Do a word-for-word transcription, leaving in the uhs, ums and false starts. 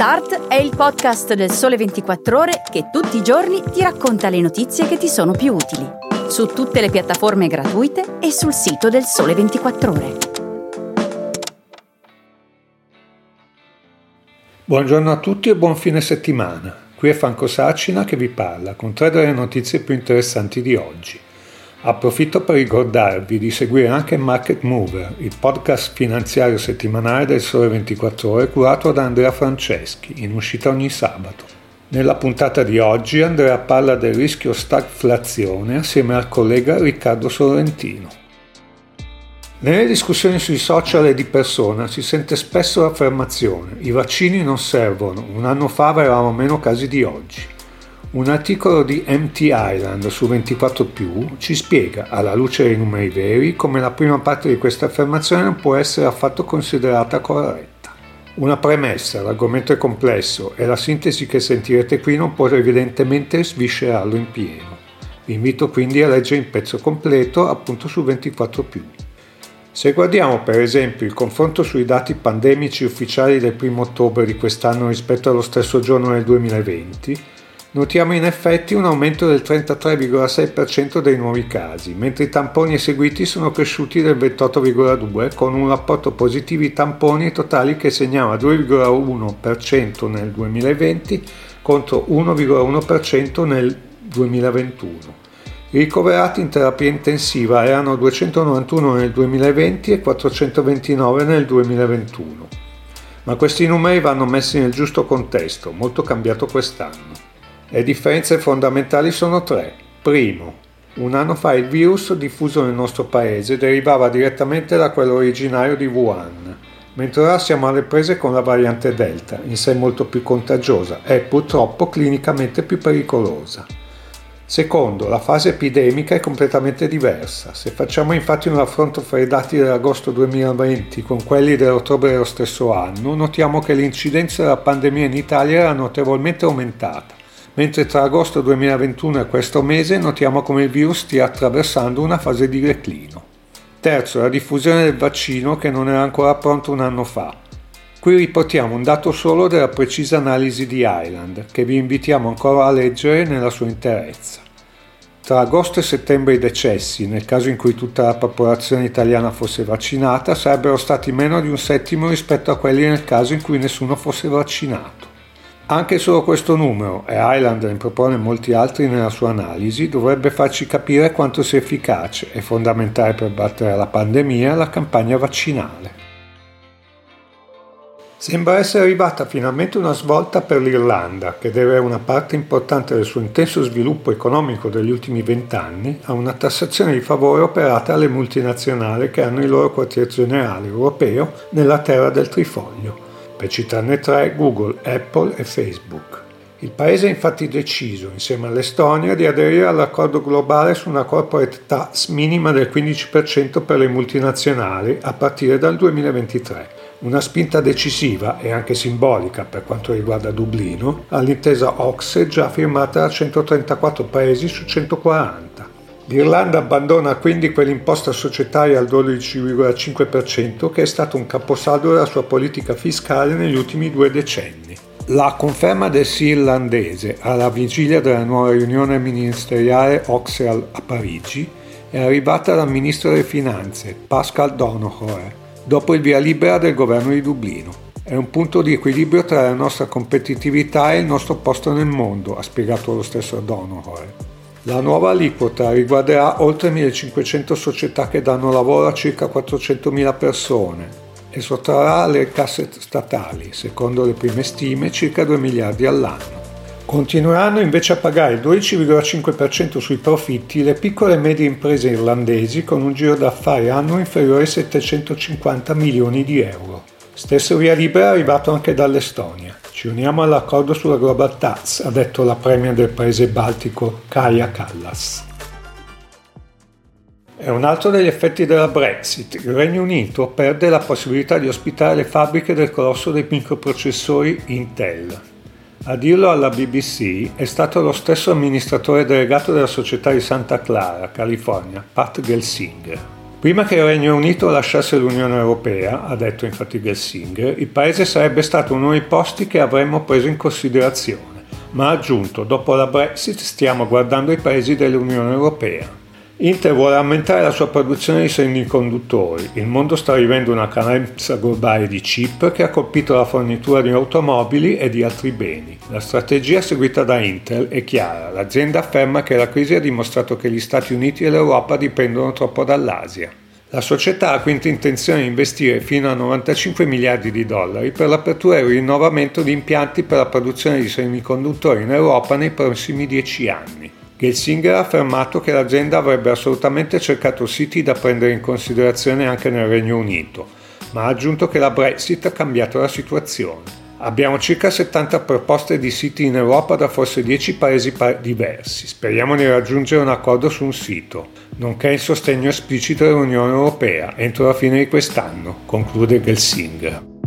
Start è il podcast del Sole ventiquattro Ore che tutti i giorni ti racconta le notizie che ti sono più utili, su tutte le piattaforme gratuite e sul sito del Sole ventiquattro Ore. Buongiorno a tutti e buon fine settimana. Qui è Franco Saccina che vi parla con tre delle notizie più interessanti di oggi. Approfitto per ricordarvi di seguire anche Market Mover, il podcast finanziario settimanale del Sole ventiquattro Ore curato da Andrea Franceschi, in uscita ogni sabato. Nella puntata di oggi Andrea parla del rischio stagflazione assieme al collega Riccardo Sorrentino. Nelle discussioni sui social e di persona si sente spesso l'affermazione «I vaccini non servono, un anno fa avevamo meno casi di oggi». Un articolo di M T Island su ventiquattro più ci spiega, alla luce dei numeri veri, come la prima parte di questa affermazione non può essere affatto considerata corretta. Una premessa, l'argomento è complesso e la sintesi che sentirete qui non può evidentemente sviscerarlo in pieno. Vi invito quindi a leggere il pezzo completo appunto su ventiquattro più. Se guardiamo per esempio il confronto sui dati pandemici ufficiali del primo ottobre di quest'anno rispetto allo stesso giorno del duemilaventi, notiamo in effetti un aumento del trentatré virgola sei per cento dei nuovi casi, mentre i tamponi eseguiti sono cresciuti del ventotto virgola due per cento con un rapporto positivi tamponi totali che segnava due virgola uno per cento nel duemilaventi contro uno virgola uno per cento nel duemilaventuno. I ricoverati in terapia intensiva erano duecentonovantuno nel duemilaventi e quattrocentoventinove nel duemilaventuno. Ma questi numeri vanno messi nel giusto contesto, molto cambiato quest'anno. Le differenze fondamentali sono tre. Primo, un anno fa il virus diffuso nel nostro paese derivava direttamente da quello originario di Wuhan, mentre ora siamo alle prese con la variante Delta, in sé molto più contagiosa e purtroppo clinicamente più pericolosa. Secondo, la fase epidemica è completamente diversa. Se facciamo infatti un raffronto fra i dati dell'agosto duemilaventi con quelli dell'ottobre dello stesso anno, notiamo che l'incidenza della pandemia in Italia era notevolmente aumentata, mentre tra agosto duemilaventuno e questo mese notiamo come il virus stia attraversando una fase di declino. Terzo, la diffusione del vaccino che non era ancora pronto un anno fa. Qui riportiamo un dato solo della precisa analisi di Ireland, che vi invitiamo ancora a leggere nella sua interezza. Tra agosto e settembre i decessi, nel caso in cui tutta la popolazione italiana fosse vaccinata, sarebbero stati meno di un settimo rispetto a quelli nel caso in cui nessuno fosse vaccinato. Anche solo questo numero, e Ireland ne propone molti altri nella sua analisi, dovrebbe farci capire quanto sia efficace e fondamentale per battere la pandemia la campagna vaccinale. Sembra essere arrivata finalmente una svolta per l'Irlanda, che deve una parte importante del suo intenso sviluppo economico degli ultimi vent'anni a una tassazione di favore operata alle multinazionali che hanno il loro quartier generale europeo nella terra del trifoglio. Per citarne tre, Google, Apple e Facebook. Il paese ha infatti deciso, insieme all'Estonia, di aderire all'accordo globale su una corporate tax minima del quindici per cento per le multinazionali a partire dal duemilaventitré, una spinta decisiva e anche simbolica per quanto riguarda Dublino all'intesa O C S E già firmata da centotrentaquattro paesi su centoquaranta. L'Irlanda abbandona quindi quell'imposta societaria al dodici virgola cinque per cento che è stato un caposaldo della sua politica fiscale negli ultimi due decenni. La conferma del sì irlandese alla vigilia della nuova riunione ministeriale O C S E a Parigi è arrivata dal ministro delle Finanze, Pascal Donohoe, dopo il via libera del governo di Dublino. È un punto di equilibrio tra la nostra competitività e il nostro posto nel mondo, ha spiegato lo stesso Donohoe. La nuova aliquota riguarderà oltre millecinquecento società che danno lavoro a circa quattrocentomila persone e sottrarrà alle casse statali, secondo le prime stime, circa due miliardi all'anno. Continueranno invece a pagare il dodici virgola cinque per cento sui profitti le piccole e medie imprese irlandesi con un giro d'affari annuo inferiore ai settecentocinquanta milioni di euro. Stesso via libera è arrivato anche dall'Estonia. Ci uniamo all'accordo sulla Global Tax, ha detto la premier del paese baltico Kaja Kallas. È un altro degli effetti della Brexit. Il Regno Unito perde la possibilità di ospitare le fabbriche del colosso dei microprocessori Intel. A dirlo alla B B C è stato lo stesso amministratore delegato della società di Santa Clara, California, Pat Gelsinger. Prima che il Regno Unito lasciasse l'Unione Europea, ha detto infatti Gelsinger, il paese sarebbe stato uno dei posti che avremmo preso in considerazione, ma ha aggiunto, dopo la Brexit stiamo guardando i paesi dell'Unione Europea. Intel vuole aumentare la sua produzione di semiconduttori, il mondo sta vivendo una carenza globale di chip che ha colpito la fornitura di automobili e di altri beni. La strategia seguita da Intel è chiara, l'azienda afferma che la crisi ha dimostrato che gli Stati Uniti e l'Europa dipendono troppo dall'Asia. La società ha quindi intenzione di investire fino a novantacinque miliardi di dollari per l'apertura e il rinnovamento di impianti per la produzione di semiconduttori in Europa nei prossimi dieci anni. Gelsinger ha affermato che l'azienda avrebbe assolutamente cercato siti da prendere in considerazione anche nel Regno Unito, ma ha aggiunto che la Brexit ha cambiato la situazione. Abbiamo circa settanta proposte di siti in Europa da forse dieci paesi diversi. Speriamo di raggiungere un accordo su un sito, nonché il sostegno esplicito dell'Unione Europea entro la fine di quest'anno, conclude Gelsinger.